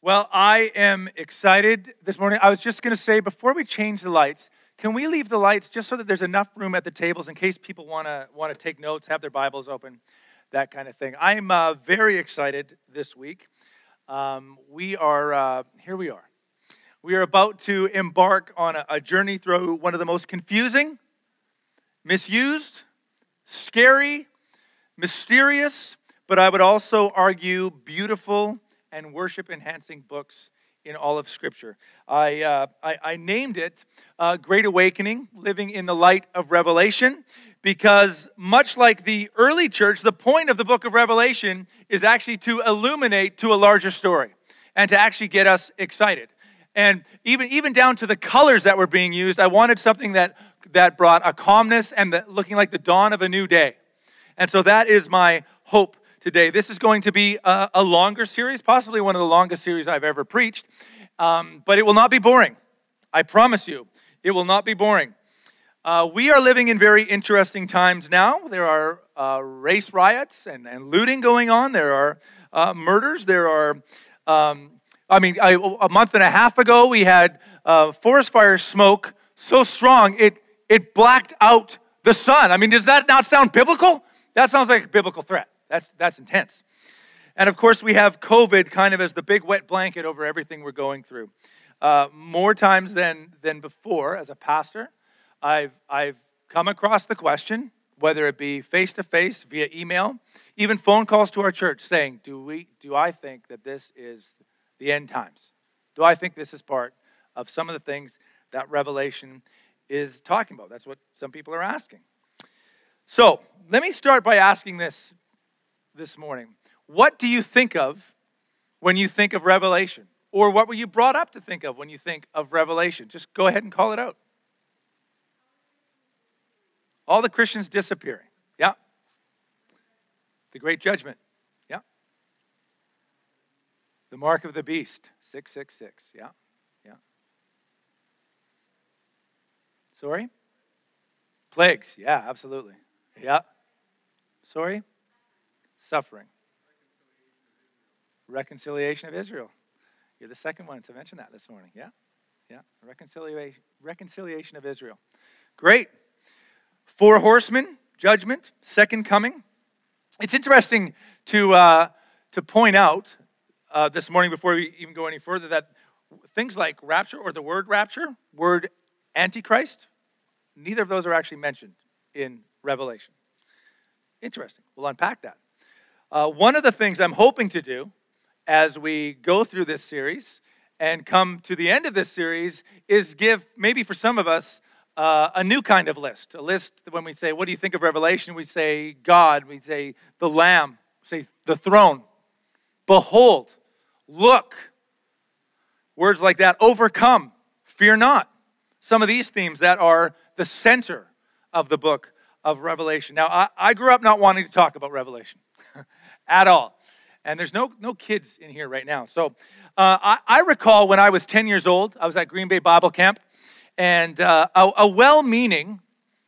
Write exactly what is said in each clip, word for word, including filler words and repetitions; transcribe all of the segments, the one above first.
Well, I am excited this morning. I was just going to say, before we change the lights, can we leave the lights just so that there's enough room at the tables in case people want to want to take notes, have their Bibles open, that kind of thing. I'm uh, very excited this week. Um, we are, uh, here we are. We are about to embark on a, a journey through one of the most confusing, misused, scary, mysterious, but I would also argue beautiful and worship-enhancing books in all of Scripture. I, uh, I, I named it uh, Great Awakening, Living in the Light of Revelation, because much like the early church, the point of the book of Revelation is actually to illuminate to a larger story and to actually get us excited. And even, even down to the colors that were being used, I wanted something that, that brought a calmness and the, looking like the dawn of a new day. And so that is my hope today. This is going to be a, a longer series, possibly one of the longest series I've ever preached, um, but it will not be boring. I promise you, it will not be boring. Uh, we are living in very interesting times now. There are uh, race riots and, and looting going on. There are uh, murders. There are, um, I mean, I, a month and a half ago, we had uh, forest fire smoke so strong, it, it blacked out the sun. I mean, does that not sound biblical? That sounds like a biblical threat. That's, that's intense. And of course, we have COVID kind of as the big wet blanket over everything we're going through. Uh, more times than, than before, as a pastor, I've, I've come across the question, whether it be face-to-face, via email, even phone calls to our church saying, do, we, do I think that this is the end times? Do I think this is part of some of the things that Revelation is talking about? That's what some people are asking. So let me start by asking this. This morning, what do you think of when you think of Revelation? Or what were you brought up to think of when you think of Revelation? Just go ahead and call it out. All the Christians disappearing. Yeah. The Great Judgment. Yeah. The Mark of the Beast. six six six. Yeah. Yeah. Sorry? Plagues. Yeah, absolutely. Yeah. Sorry? Suffering. Reconciliation of Israel. You're the second one to mention that this morning. Yeah? Yeah. Reconciliation, reconciliation of Israel. Great. Four horsemen, judgment, second coming. It's interesting to, uh, to point out uh, this morning before we even go any further that things like rapture or the word rapture, word antichrist, neither of those are actually mentioned in Revelation. Interesting. We'll unpack that. Uh, one of the things I'm hoping to do as we go through this series and come to the end of this series is give, maybe for some of us, uh, a new kind of list. A list that when we say, what do you think of Revelation? We say God, we say the Lamb, we say the throne, behold, look. Words like that, overcome, fear not. Some of these themes that are the center of the book of Revelation. Now, I, I grew up not wanting to talk about Revelation. At all. And there's no, no kids in here right now. So uh, I, I recall when I was ten years old, I was at Green Bay Bible Camp, and uh, a, a well-meaning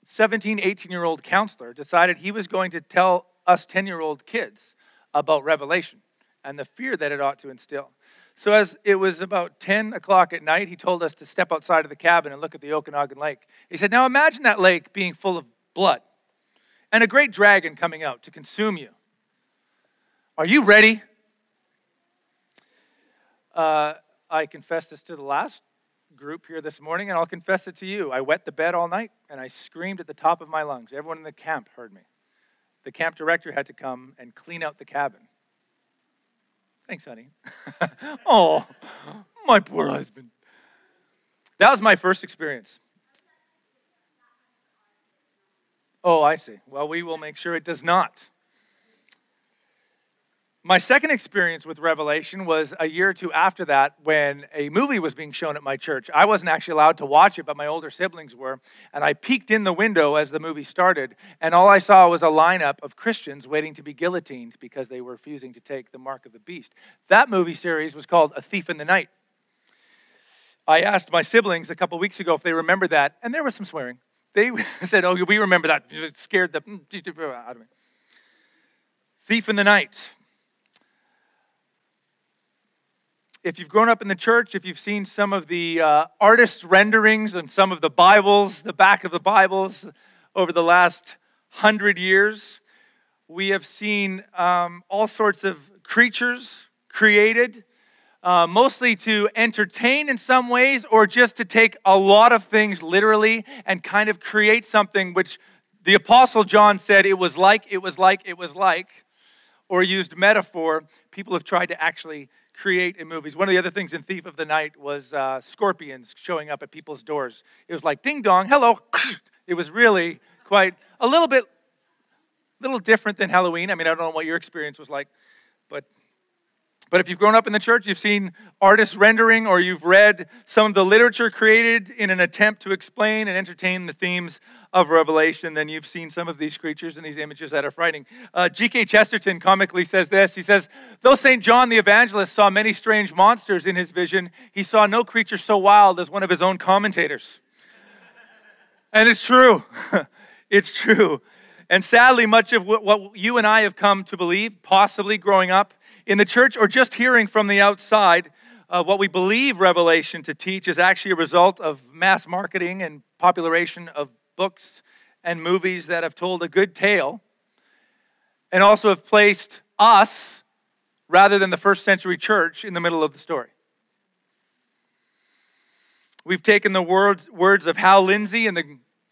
seventeen, eighteen-year-old counselor decided he was going to tell us ten-year-old kids about Revelation and the fear that it ought to instill. So as it was about ten o'clock at night, he told us to step outside of the cabin and look at the Okanagan Lake. He said, now imagine that lake being full of blood and a great dragon coming out to consume you. Are you ready? Uh, I confess this to the last group here this morning, and I'll confess it to you. I wet the bed all night, and I screamed at the top of my lungs. Everyone in the camp heard me. The camp director had to come and clean out the cabin. Thanks, honey. Oh, my poor husband. That was my first experience. Oh, I see. Well, we will make sure it does not. My second experience with Revelation was a year or two after that when a movie was being shown at my church. I wasn't actually allowed to watch it, but my older siblings were. And I peeked in the window as the movie started, and all I saw was a lineup of Christians waiting to be guillotined because they were refusing to take the mark of the beast. That movie series was called A Thief in the Night. I asked my siblings a couple weeks ago if they remembered that, and there was some swearing. They said, oh, we remember that. It scared the out of me. Thief in the Night. if you've grown up in the church, if you've seen some of the uh, artist renderings and some of the Bibles, the back of the Bibles over the last hundred years, we have seen um, all sorts of creatures created, uh, mostly to entertain in some ways, or just to take a lot of things literally and kind of create something which the Apostle John said it was like, it was like, it was like, or used metaphor. People have tried to actually create in movies. One of the other things in Thief of the Night was uh, scorpions showing up at people's doors. It was like, ding dong, hello. It was really quite a little bit, little different than Halloween. I mean, I don't know what your experience was like, but, but if you've grown up in the church, you've seen artist rendering, or you've read some of the literature created in an attempt to explain and entertain the themes of Revelation, then you've seen some of these creatures and these images that are frightening. Uh, G K Chesterton comically says this. He says, though Saint John the Evangelist saw many strange monsters in his vision, he saw no creature so wild as one of his own commentators. And it's true. It's true. And sadly, much of what you and I have come to believe, possibly growing up in the church or just hearing from the outside, uh, what we believe Revelation to teach is actually a result of mass marketing and popularization of books and movies that have told a good tale and also have placed us, rather than the first century church, in the middle of the story. We've taken the words, words of Hal Lindsey in the,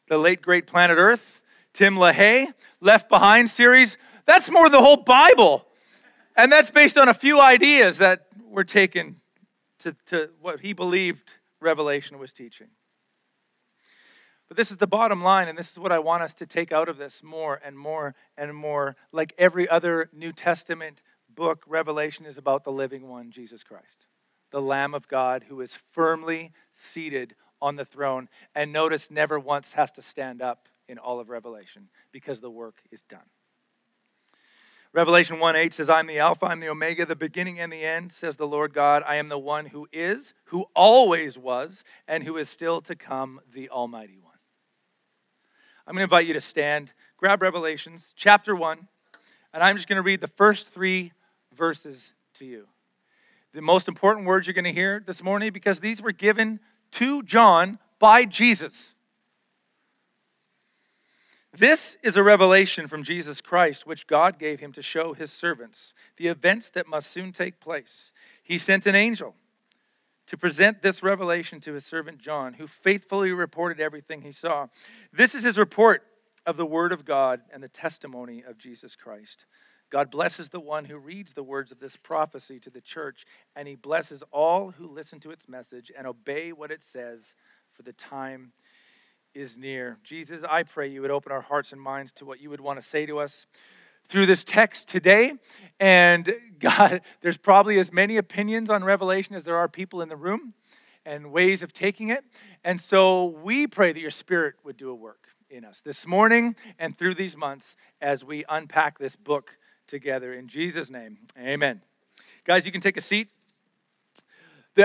the Late Great Planet Earth, Tim LaHaye, Left Behind series. That's more the whole Bible. And that's based on a few ideas that were taken to, to what he believed Revelation was teaching. But this is the bottom line, and this is what I want us to take out of this more and more and more. Like every other New Testament book, Revelation is about the living one, Jesus Christ, the Lamb of God, who is firmly seated on the throne. And notice, never once has to stand up in all of Revelation, because the work is done. Revelation one eight says, I'm the Alpha, I'm the Omega, the beginning and the end, says the Lord God. I am the one who is, who always was, and who is still to come, the Almighty One. I'm going to invite you to stand, grab Revelations chapter one, and I'm just going to read the first three verses to you. The most important words you're going to hear this morning, because these were given to John by Jesus. This is a revelation from Jesus Christ, which God gave him to show his servants the events that must soon take place. He sent an angel to present this revelation to his servant John, who faithfully reported everything he saw. This is his report of the word of God and the testimony of Jesus Christ. God blesses the one who reads the words of this prophecy to the church, and he blesses all who listen to its message and obey what it says, for the time is near. Jesus, I pray you would open our hearts and minds to what you would want to say to us through this text today. And God, there's probably as many opinions on Revelation as there are people in the room and ways of taking it. And so we pray that your Spirit would do a work in us this morning and through these months as we unpack this book together. In Jesus' name, amen. Guys, you can take a seat.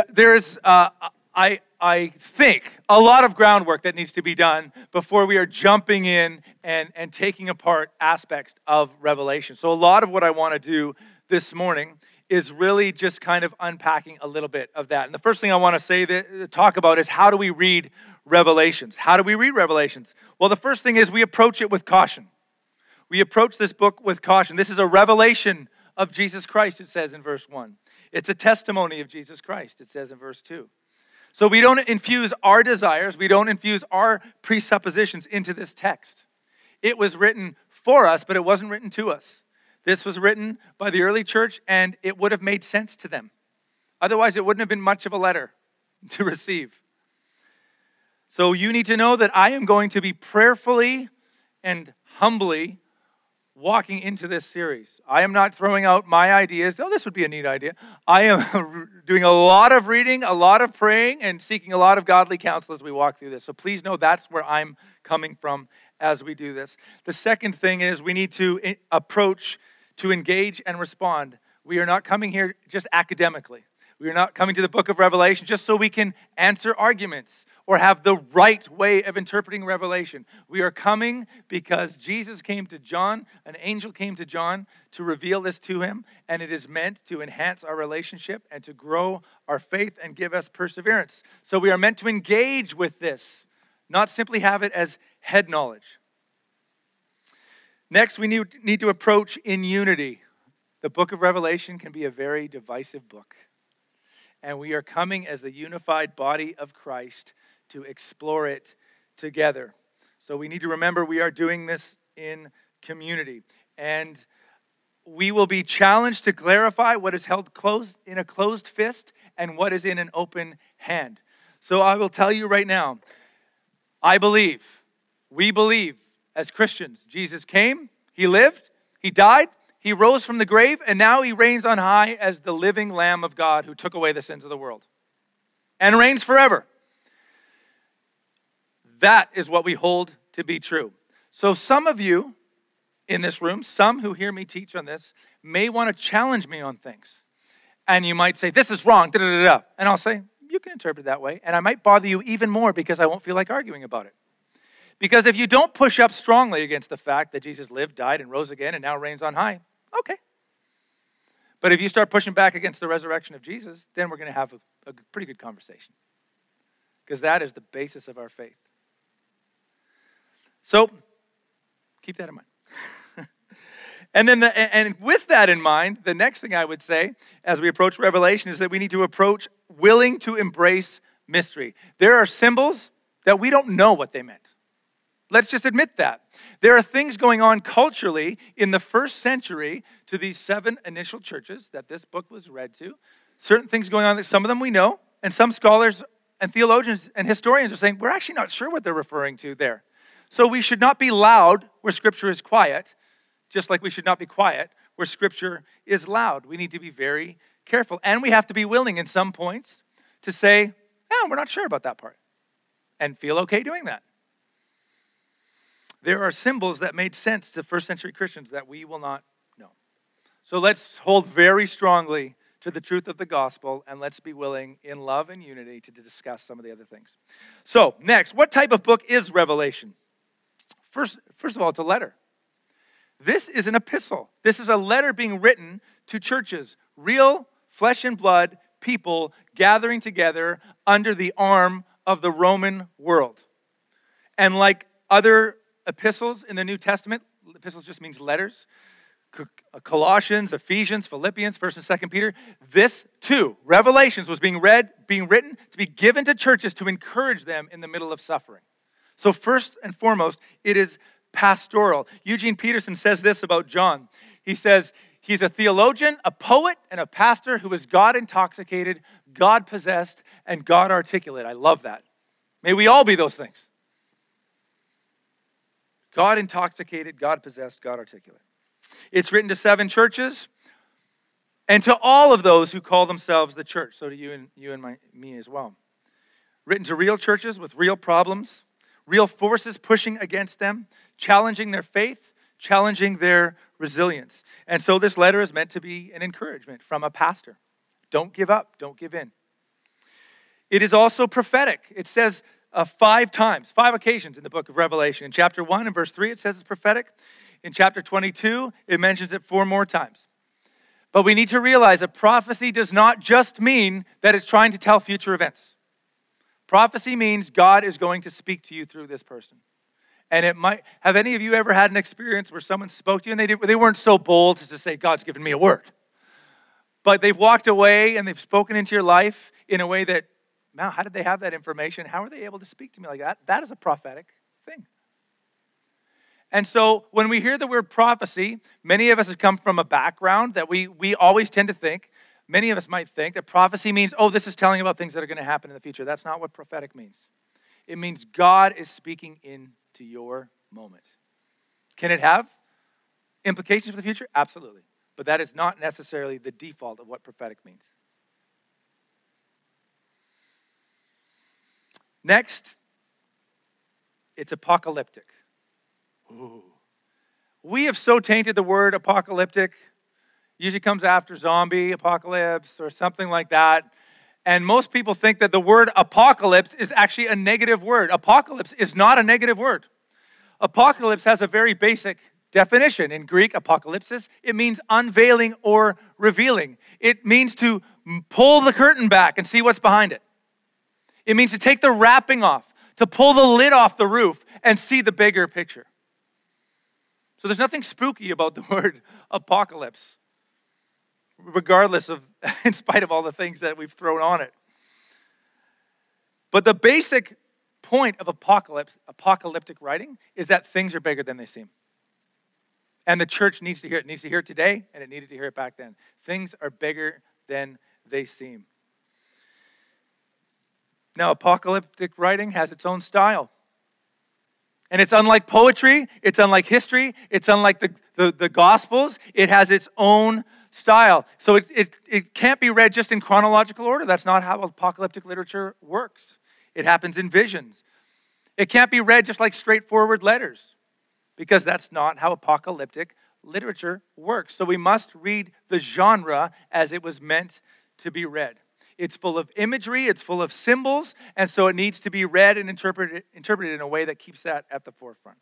There's, uh, I... I think, a lot of groundwork that needs to be done before we are jumping in and, and taking apart aspects of Revelation. So a lot of what I want to do this morning is really just kind of unpacking a little bit of that. And the first thing I want to say that, talk about is, how do we read Revelations? How do we read Revelations? Well, the first thing is we approach it with caution. We approach this book with caution. This is a revelation of Jesus Christ, it says in verse one. It's a testimony of Jesus Christ, it says in verse two. So we don't infuse our desires, we don't infuse our presuppositions into this text. It was written for us, but it wasn't written to us. This was written by the early church, and it would have made sense to them. Otherwise, it wouldn't have been much of a letter to receive. So you need to know that I am going to be prayerfully and humbly walking into this series. I am not throwing out my ideas. Oh, this would be a neat idea. I am doing a lot of reading, a lot of praying, and seeking a lot of godly counsel as we walk through this. So please know that's where I'm coming from as we do this. The second thing is we need to approach, to engage and respond. We are not coming here just academically. We are not coming to the book of Revelation just so we can answer arguments or have the right way of interpreting Revelation. We are coming because Jesus came to John, an angel came to John to reveal this to him, and it is meant to enhance our relationship and to grow our faith and give us perseverance. So we are meant to engage with this, not simply have it as head knowledge. Next, we need, need to approach in unity. The book of Revelation can be a very divisive book. And we are coming as the unified body of Christ to explore it together. So we need to remember we are doing this in community. And we will be challenged to clarify what is held closed in a closed fist and what is in an open hand. So I will tell you right now, I believe, we believe as Christians, Jesus came, he lived, he died, he rose from the grave, and now he reigns on high as the living Lamb of God who took away the sins of the world and reigns forever. That is what we hold to be true. So some of you in this room, some who hear me teach on this, may want to challenge me on things. And you might say, this is wrong, da da da da. And I'll say, you can interpret it that way. And I might bother you even more because I won't feel like arguing about it. Because if you don't push up strongly against the fact that Jesus lived, died, and rose again, and now reigns on high, okay. But if you start pushing back against the resurrection of Jesus, then we're going to have a, a pretty good conversation. Because that is the basis of our faith. So, keep that in mind. And then, the, and with that in mind, the next thing I would say, as we approach Revelation, is that we need to approach willing to embrace mystery. There are symbols that we don't know what they meant. Let's just admit that. There are things going on culturally in the first century to these seven initial churches that this book was read to. Certain things going on, some of them we know, and some scholars and theologians and historians are saying, we're actually not sure what they're referring to there. So we should not be loud where Scripture is quiet, just like we should not be quiet where Scripture is loud. We need to be very careful, and we have to be willing in some points to say, oh, we're not sure about that part, and feel okay doing that. There are symbols that made sense to first century Christians that we will not know. So let's hold very strongly to the truth of the gospel, and let's be willing in love and unity to discuss some of the other things. So next, what type of book is Revelation? First, first of all, it's a letter. This is an epistle. This is a letter being written to churches, real flesh and blood people gathering together under the arm of the Roman world. And like other epistles in the New Testament, epistles just means letters, Colossians, Ephesians, Philippians, first and second Peter, this too, Revelations was being read, being written to be given to churches to encourage them in the middle of suffering. So first and foremost, it is pastoral. Eugene Peterson says this about John. He says, he's a theologian, a poet, and a pastor who is God-intoxicated, God-possessed, and God-articulate. I love that. May we all be those things. God-intoxicated, God-possessed, God-articulate. It's written to seven churches and to all of those who call themselves the church. So to you and, you and my, me as well. Written to real churches with real problems, real forces pushing against them, challenging their faith, challenging their resilience. And so this letter is meant to be an encouragement from a pastor. Don't give up. Don't give in. It is also prophetic. It says, Uh, five times, five occasions in the book of Revelation. In chapter one and verse three, it says it's prophetic. In chapter twenty-two, it mentions it four more times. But we need to realize that prophecy does not just mean that it's trying to tell future events. Prophecy means God is going to speak to you through this person. And it might, have any of you ever had an experience where someone spoke to you and they, did, they weren't so bold as to say, God's given me a word. But they've walked away and they've spoken into your life in a way that, now, how did they have that information? How are they able to speak to me like that? That is a prophetic thing. And so when we hear the word prophecy, many of us have come from a background that we, we always tend to think, many of us might think that prophecy means, oh, this is telling about things that are going to happen in the future. That's not what prophetic means. It means God is speaking into your moment. Can it have implications for the future? Absolutely. But that is not necessarily the default of what prophetic means. Next, it's apocalyptic. Ooh. We have so tainted the word apocalyptic Usually comes after zombie apocalypse or something like that. And most people think that the word apocalypse is actually a negative word. Apocalypse is not a negative word. Apocalypse has a very basic definition. In Greek, apocalypsis, it means unveiling or revealing. It means to pull the curtain back and see what's behind it. It means to take the wrapping off, to pull the lid off the roof and see the bigger picture. So there's nothing spooky about the word apocalypse, regardless of, in spite of all the things that we've thrown on it. But the basic point of apocalypse, apocalyptic writing, is that things are bigger than they seem. And the church needs to hear it. It needs to hear it today, and it needed to hear it back then. Things are bigger than they seem. Now, apocalyptic writing has its own style. And it's unlike poetry, it's unlike history, it's unlike the, the, the Gospels. It has its own style. So it, it, it can't be read just in chronological order. That's not how apocalyptic literature works. It happens in visions. It can't be read just like straightforward letters, because that's not how apocalyptic literature works. So we must read the genre as it was meant to be read. It's full of imagery, it's full of symbols, and so it needs to be read and interpreted, interpreted in a way that keeps that at the forefront.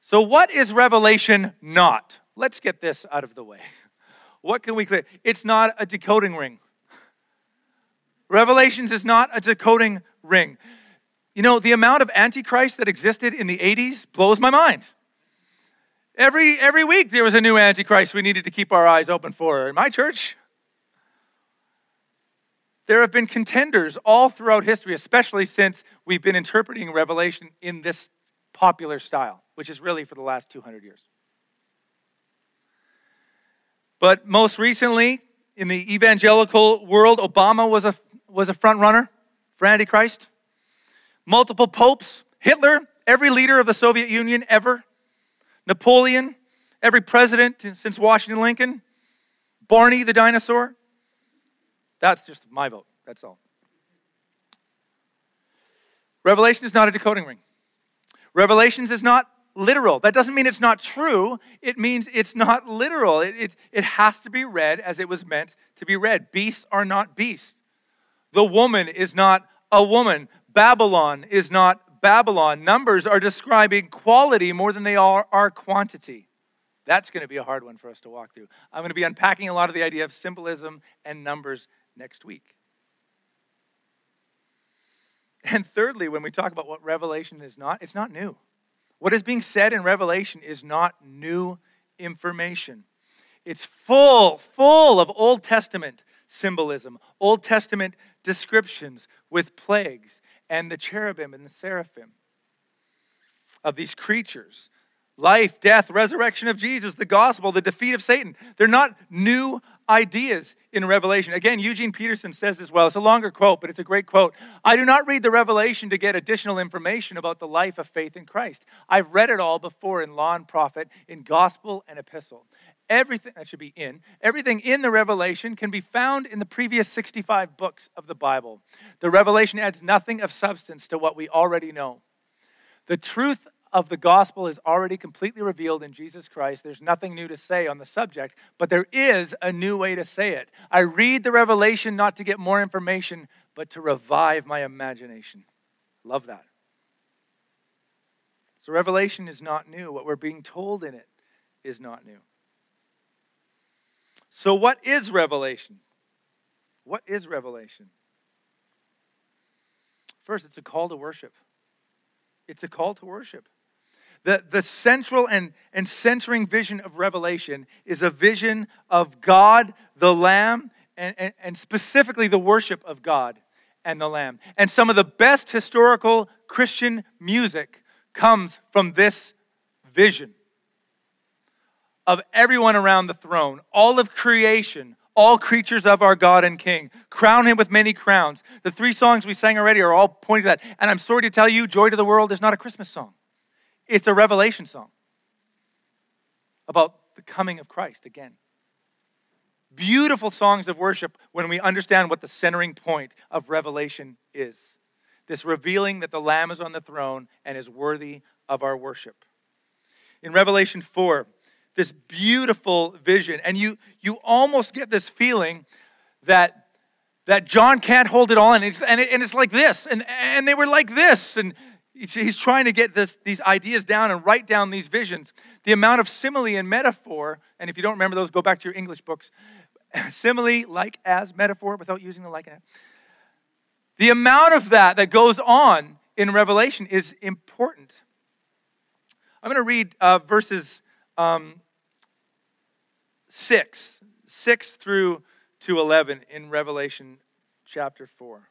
So what is Revelation not? Let's get this out of the way. What can we clear? It's not a decoding ring. Revelations is not a decoding ring. You know, the amount of antichrist that existed in the eighties blows my mind. Every, every week there was a new antichrist we needed to keep our eyes open for in my church. There have been contenders all throughout history, especially since we've been interpreting Revelation in this popular style, which is really for the last two hundred years. But most recently, in the evangelical world, Obama was a, was a front runner for Antichrist. Multiple popes, Hitler, every leader of the Soviet Union ever, Napoleon, every president since Washington Lincoln, Barney the dinosaur. That's just my vote, that's all. Revelation is not a decoding ring. Revelations is not literal. That doesn't mean it's not true. It means it's not literal. It, it, it has to be read as it was meant to be read. Beasts are not beasts. The woman is not a woman. Babylon is not Babylon. Numbers are describing quality more than they are, are quantity. That's going to be a hard one for us to walk through. I'm going to be unpacking a lot of the idea of symbolism and numbers next week. And thirdly, when we talk about what Revelation is not, it's not new. What is being said in Revelation is not new information. It's full, full of Old Testament symbolism, Old Testament descriptions with plagues and the cherubim and the seraphim of these creatures. Life, death, resurrection of Jesus, the gospel, the defeat of Satan. They're not new ideas in Revelation. Again, Eugene Peterson says this well. It's a longer quote, but it's a great quote. I do not read the Revelation to get additional information about the life of faith in Christ. I've read it all before in law and prophet, in gospel and epistle. Everything, that should be in, everything in the Revelation can be found in the previous sixty-five books of the Bible. The Revelation adds nothing of substance to what we already know. The truth of the gospel is already completely revealed in Jesus Christ. There's nothing new to say on the subject, but there is a new way to say it. I read the Revelation not to get more information, but to revive my imagination. Love that. So Revelation is not new. What we're being told in it is not new. So what is Revelation? What is Revelation? First, it's a call to worship. It's a call to worship. The, the central and, and centering vision of Revelation is a vision of God, the Lamb, and, and, and specifically the worship of God and the Lamb. And some of the best historical Christian music comes from this vision of everyone around the throne, all of creation, all creatures of our God and King. Crown him with many crowns. The three songs we sang already are all pointing to that. And I'm sorry to tell you, Joy to the World is not a Christmas song. It's a Revelation song about the coming of Christ again. Beautiful songs of worship when we understand what the centering point of Revelation is. This revealing that the Lamb is on the throne and is worthy of our worship. In Revelation four, this beautiful vision. And you you almost get this feeling that that John can't hold it all, and it's, and, it, and it's like this, and, and they were like this, and he's trying to get this, these ideas down and write down these visions. The amount of simile and metaphor, and if you don't remember those, go back to your English books. Simile, like, as, metaphor, without using the like and as. The amount of that that goes on in Revelation is important. I'm going to read uh, verses um, six, six through to eleven in Revelation chapter four.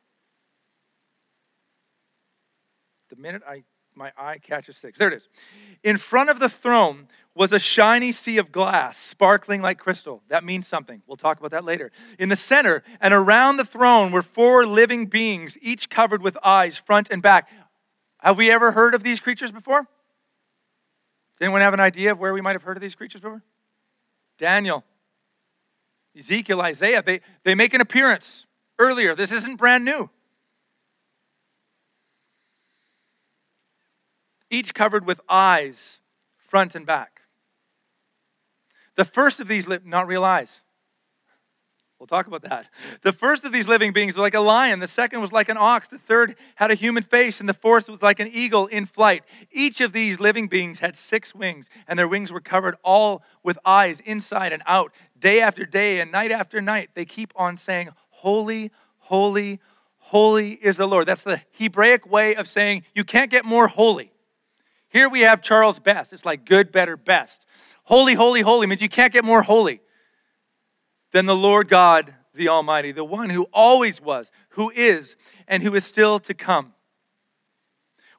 The minute I my eye catches six. There it is. In front of the throne was a shiny sea of glass, sparkling like crystal. That means something. We'll talk about that later. In the center and around the throne were four living beings, each covered with eyes, front and back. Have we ever heard of these creatures before? Does anyone have an idea of where we might have heard of these creatures before? Daniel, Ezekiel, Isaiah, they, they make an appearance earlier. This isn't brand new. Each covered with eyes, front and back. The first of these, li- not real eyes. We'll talk about that. The first of these living beings was like a lion. The second was like an ox. The third had a human face. And the fourth was like an eagle in flight. Each of these living beings had six wings. And their wings were covered all with eyes inside and out. Day after day and night after night, they keep on saying, holy, holy, holy is the Lord. That's the Hebraic way of saying you can't get more holy. Here we have Charles Best. It's like good, better, best. Holy, holy, holy means you can't get more holy than the Lord God, the Almighty, the one who always was, who is, and who is still to come.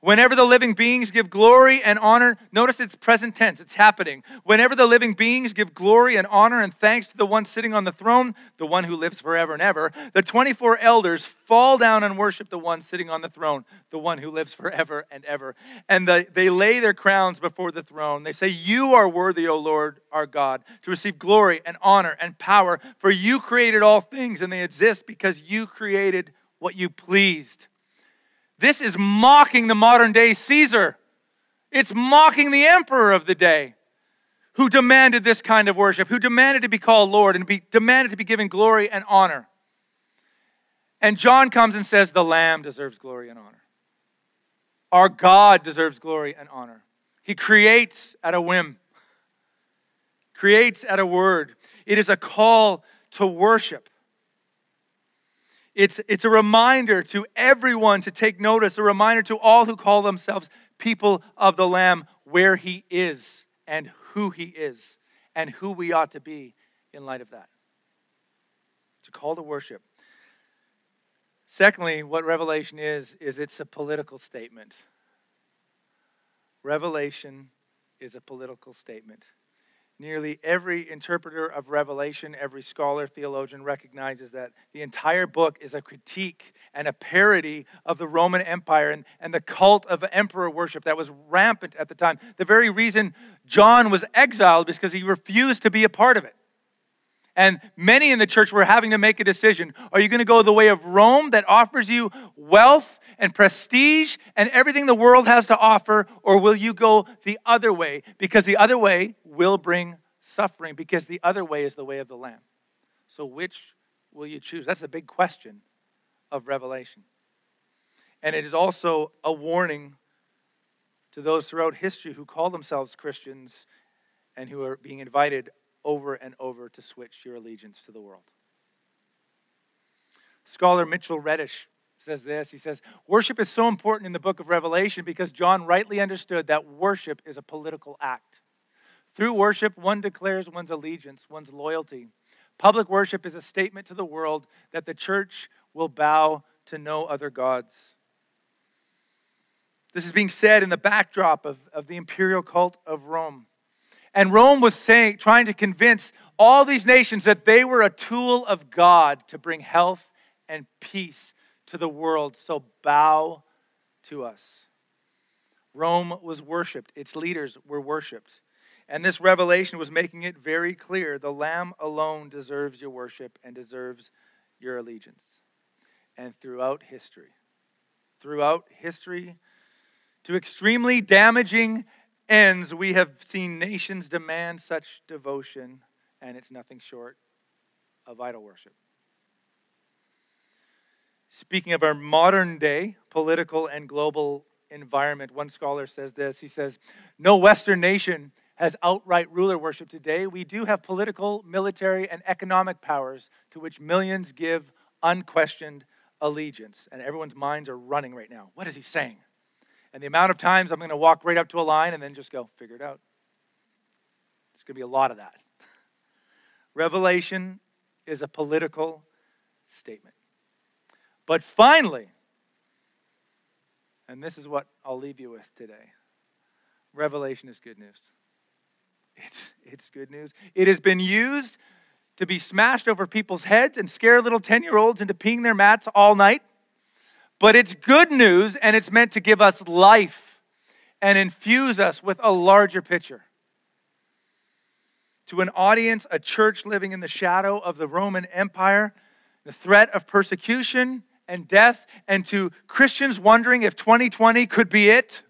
Whenever the living beings give glory and honor, notice it's present tense, it's happening. Whenever the living beings give glory and honor and thanks to the one sitting on the throne, the one who lives forever and ever, the twenty-four elders fall down and worship the one sitting on the throne, the one who lives forever and ever. And the, they lay their crowns before the throne. They say, you are worthy, O Lord, our God, to receive glory and honor and power, for you created all things, and they exist because you created what you pleased. This is mocking the modern day Caesar. It's mocking the emperor of the day who demanded this kind of worship, who demanded to be called Lord and be, demanded to be given glory and honor. And John comes and says, the Lamb deserves glory and honor. Our God deserves glory and honor. He creates at a whim, creates at a word. It is a call to worship. It's, it's a reminder to everyone to take notice, a reminder to all who call themselves people of the Lamb, where he is and who he is and who we ought to be in light of that. It's a call to worship. Secondly, what Revelation is, is it's a political statement. Revelation is a political statement. Nearly every interpreter of Revelation, every scholar, theologian recognizes that the entire book is a critique and a parody of the Roman Empire and, and the cult of emperor worship that was rampant at the time. The very reason John was exiled was because he refused to be a part of it. And many in the church were having to make a decision. Are you going to go the way of Rome that offers you wealth and prestige and everything the world has to offer, or will you go the other way? Because the other way will bring suffering, because the other way is the way of the Lamb. So which will you choose? That's the big question of Revelation. And it is also a warning to those throughout history who call themselves Christians and who are being invited over and over to switch your allegiance to the world. Scholar Mitchell Reddish says this. He says, worship is so important in the book of Revelation because John rightly understood that worship is a political act. Through worship, one declares one's allegiance, one's loyalty. Public worship is a statement to the world that the church will bow to no other gods. This is being said in the backdrop of, of the imperial cult of Rome. And Rome was saying, trying to convince all these nations that they were a tool of God to bring health and peace to the world. So bow to us. Rome was worshipped. Its leaders were worshipped. And this revelation was making it very clear. The Lamb alone deserves your worship and deserves your allegiance. And throughout history, throughout history, to extremely damaging ends, we have seen nations demand such devotion, and it's nothing short of idol worship. Speaking of our modern day political and global environment, one scholar says this. He says, no Western nation has outright ruler worship today. We do have political, military, and economic powers to which millions give unquestioned allegiance. And everyone's minds are running right now. What is he saying? And the amount of times I'm going to walk right up to a line and then just go, figure it out. It's going to be a lot of that. Revelation is a political statement. But finally, and this is what I'll leave you with today, Revelation is good news. It's, it's good news. It has been used to be smashed over people's heads and scare little ten-year-olds into peeing their mats all night. But it's good news, and it's meant to give us life and infuse us with a larger picture. To an audience, a church living in the shadow of the Roman Empire, the threat of persecution and death, and to Christians wondering if twenty twenty could be it,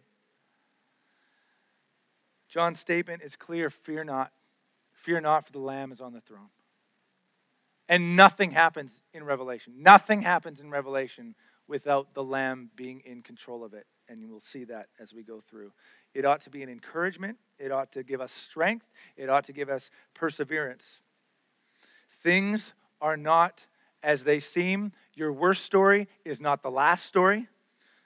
John's statement is clear, fear not. Fear not, for the Lamb is on the throne. And nothing happens in Revelation. Nothing happens in Revelation without the Lamb being in control of it. And you will see that as we go through. It ought to be an encouragement. It ought to give us strength. It ought to give us perseverance. Things are not as they seem. Your worst story is not the last story.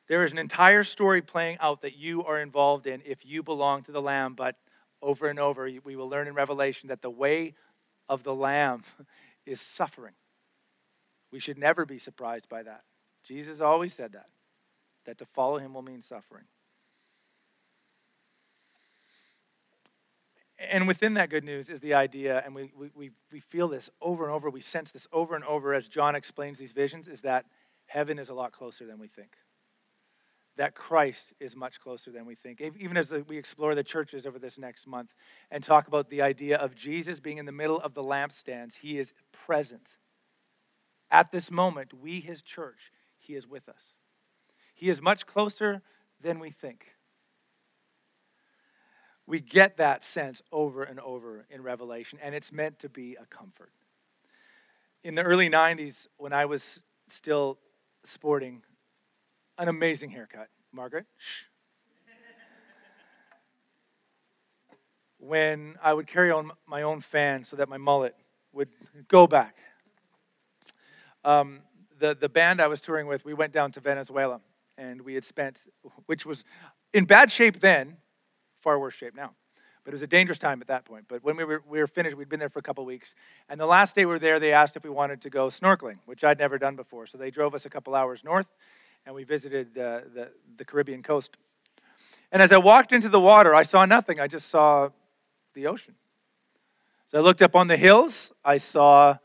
There is an entire story playing out that you are involved in if you belong to the Lamb. But over and over, we will learn in Revelation that the way of the Lamb is suffering. We should never be surprised by that. Jesus always said that, that to follow him will mean suffering. And within that good news is the idea, and we, we, we feel this over and over, we sense this over and over as John explains these visions, is that heaven is a lot closer than we think. That Christ is much closer than we think. Even as we explore the churches over this next month and talk about the idea of Jesus being in the middle of the lampstands, he is present. At this moment, we, his church, he is with us. He is much closer than we think. We get that sense over and over in Revelation, and it's meant to be a comfort. In the early nineties, when I was still sporting an amazing haircut. Margaret, shh. When I would carry on my own fan so that my mullet would go back. Um, the, the band I was touring with, we went down to Venezuela. And we had spent, which was in bad shape then, far worse shape now. But it was a dangerous time at that point. But when we were, we were finished, we'd been there for a couple weeks. And the last day we were there, they asked if we wanted to go snorkeling, which I'd never done before. So they drove us a couple hours north. And we visited uh, the, the Caribbean coast. And as I walked into the water, I saw nothing. I just saw the ocean. So I looked up on the hills. I saw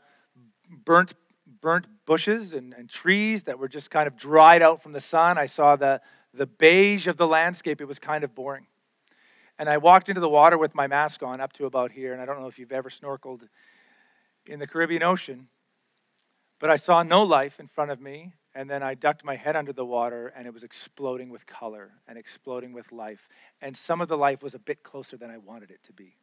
burnt, burnt bushes and, and trees that were just kind of dried out from the sun. I saw the, the beige of the landscape. It was kind of boring. And I walked into the water with my mask on up to about here. And I don't know if you've ever snorkeled in the Caribbean Ocean. But I saw no life in front of me. And then I ducked my head under the water, and it was exploding with color and exploding with life. And some of the life was a bit closer than I wanted it to be.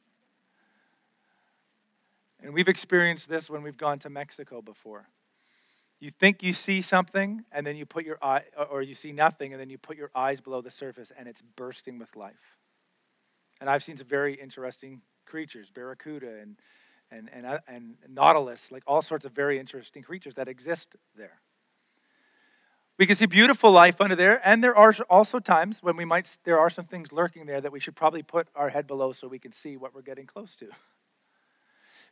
And we've experienced this when we've gone to Mexico before. You think you see something, and then you put your eye, or you see nothing, and then you put your eyes below the surface, and it's bursting with life. And I've seen some very interesting creatures, barracuda and, and, and, and nautilus, like all sorts of very interesting creatures that exist there. We can see beautiful life under there, and there are also times when we might, there are some things lurking there that we should probably put our head below so we can see what we're getting close to.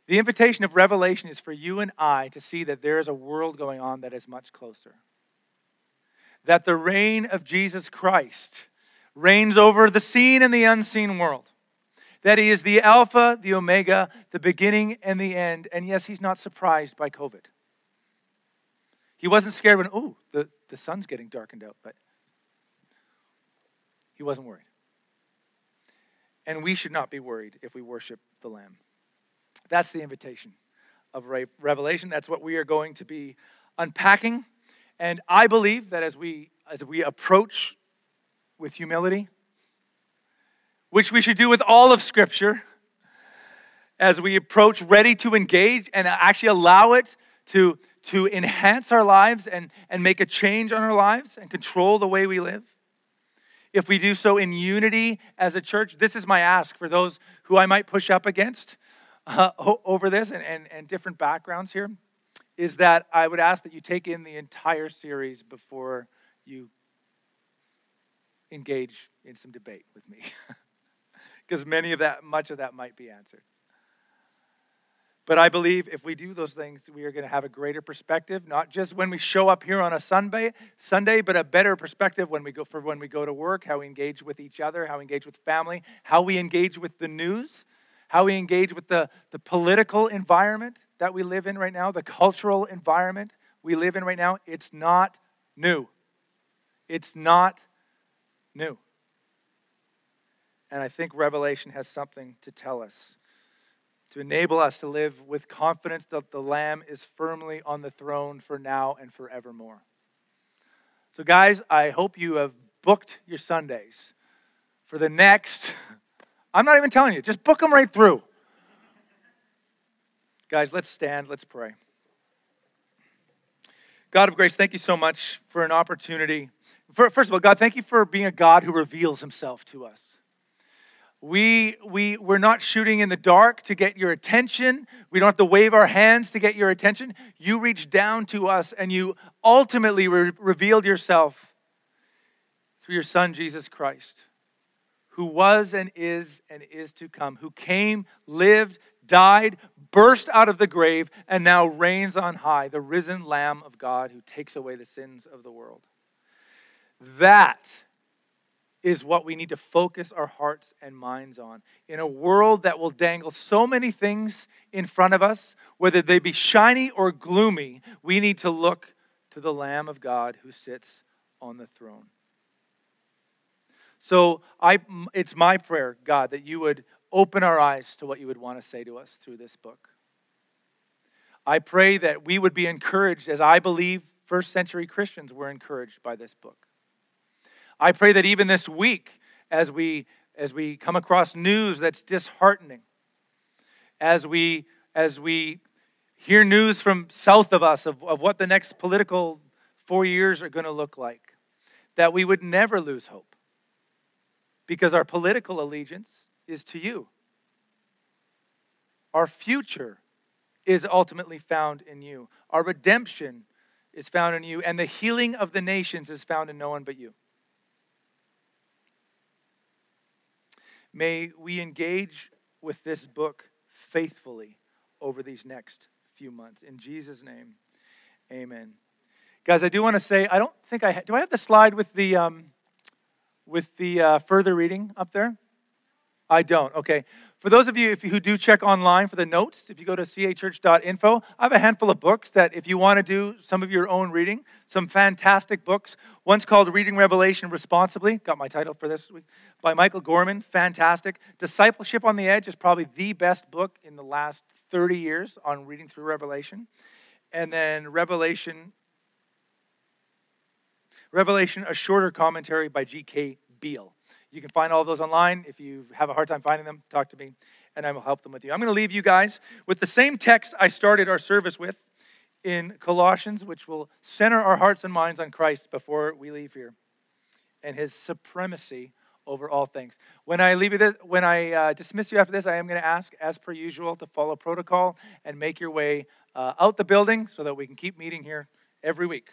The invitation of Revelation is for you and I to see that there is a world going on that is much closer. That the reign of Jesus Christ reigns over the seen and the unseen world. That he is the Alpha, the Omega, the beginning and the end. And yes, he's not surprised by COVID. He wasn't scared when, oh, the, the sun's getting darkened out, but he wasn't worried. And we should not be worried if we worship the Lamb. That's the invitation of Revelation. That's what we are going to be unpacking. And I believe that as we, as we approach with humility, which we should do with all of Scripture as we approach ready to engage and actually allow it to, to enhance our lives and, and make a change on our lives and control the way we live. If we do so in unity as a church, this is my ask for those who I might push up against uh, over this and, and, and different backgrounds here, is that I would ask that you take in the entire series before you engage in some debate with me. Because many of that, much of that might be answered. But I believe if we do those things, we are going to have a greater perspective, not just when we show up here on a Sunday, Sunday, but a better perspective when we go for when we go to work, how we engage with each other, how we engage with family, how we engage with the news, how we engage with the, the political environment that we live in right now, the cultural environment we live in right now. It's not new. It's not new. And I think Revelation has something to tell us, to enable us to live with confidence that the Lamb is firmly on the throne for now and forevermore. So guys, I hope you have booked your Sundays for the next, I'm not even telling you, just book them right through. Guys, let's stand, let's pray. God of grace, thank you so much for an opportunity. First of all, God, thank you for being a God who reveals himself to us. We, we, we're not shooting in the dark to get your attention. We don't have to wave our hands to get your attention. You reach down to us and you ultimately re- revealed yourself through your Son, Jesus Christ, who was and is and is to come, who came, lived, died, burst out of the grave, and now reigns on high, the risen Lamb of God who takes away the sins of the world. That is what we need to focus our hearts and minds on. In a world that will dangle so many things in front of us, whether they be shiny or gloomy, we need to look to the Lamb of God who sits on the throne. So I, it's my prayer, God, that you would open our eyes to what you would want to say to us through this book. I pray that we would be encouraged, as I believe first century Christians were encouraged by this book. I pray that even this week, as we as we come across news that's disheartening, as we as we hear news from south of us of, of what the next political four years are going to look like, that we would never lose hope, because our political allegiance is to you. Our future is ultimately found in you. Our redemption is found in you, and the healing of the nations is found in no one but you. May we engage with this book faithfully over these next few months. In Jesus' name, amen. Guys, I do want to say, I don't think I ha- do I have the slide with the um, with the uh, further reading up there? I don't. Okay. For those of you, if you who do check online for the notes, if you go to c a church dot info, I have a handful of books that if you want to do some of your own reading, some fantastic books. One's called Reading Revelation Responsibly, got my title for this week, by Michael Gorman, fantastic. Discipleship on the Edge is probably the best book in the last thirty years on reading through Revelation. And then Revelation, Revelation: A Shorter Commentary by G K. Beale. You can find all of those online. If you have a hard time finding them, talk to me, and I will help them with you. I'm going to leave you guys with the same text I started our service with in Colossians, which will center our hearts and minds on Christ before we leave here, and his supremacy over all things. When I leave you this, when I uh, dismiss you after this, I am going to ask, as per usual, to follow protocol and make your way uh, out the building so that we can keep meeting here every week.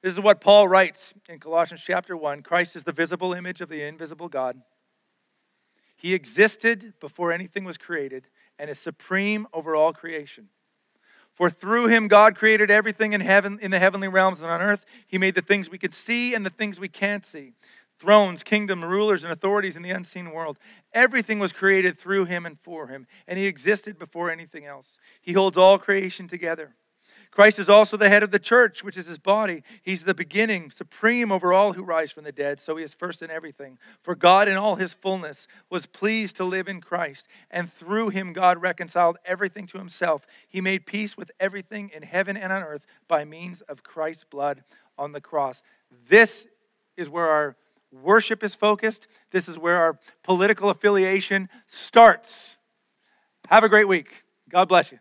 This is what Paul writes in Colossians chapter one. Christ is the visible image of the invisible God. He existed before anything was created and is supreme over all creation. For through him God created everything in heaven, in the heavenly realms and on earth. He made the things we can see and the things we can't see. Thrones, kingdoms, rulers, and authorities in the unseen world. Everything was created through him and for him, and he existed before anything else. He holds all creation together. Christ is also the head of the church, which is his body. He's the beginning, supreme over all who rise from the dead, so he is first in everything. For God in all his fullness was pleased to live in Christ, and through him God reconciled everything to himself. He made peace with everything in heaven and on earth by means of Christ's blood on the cross. This is where our, worship is focused. This is where our political affiliation starts. Have a great week. God bless you.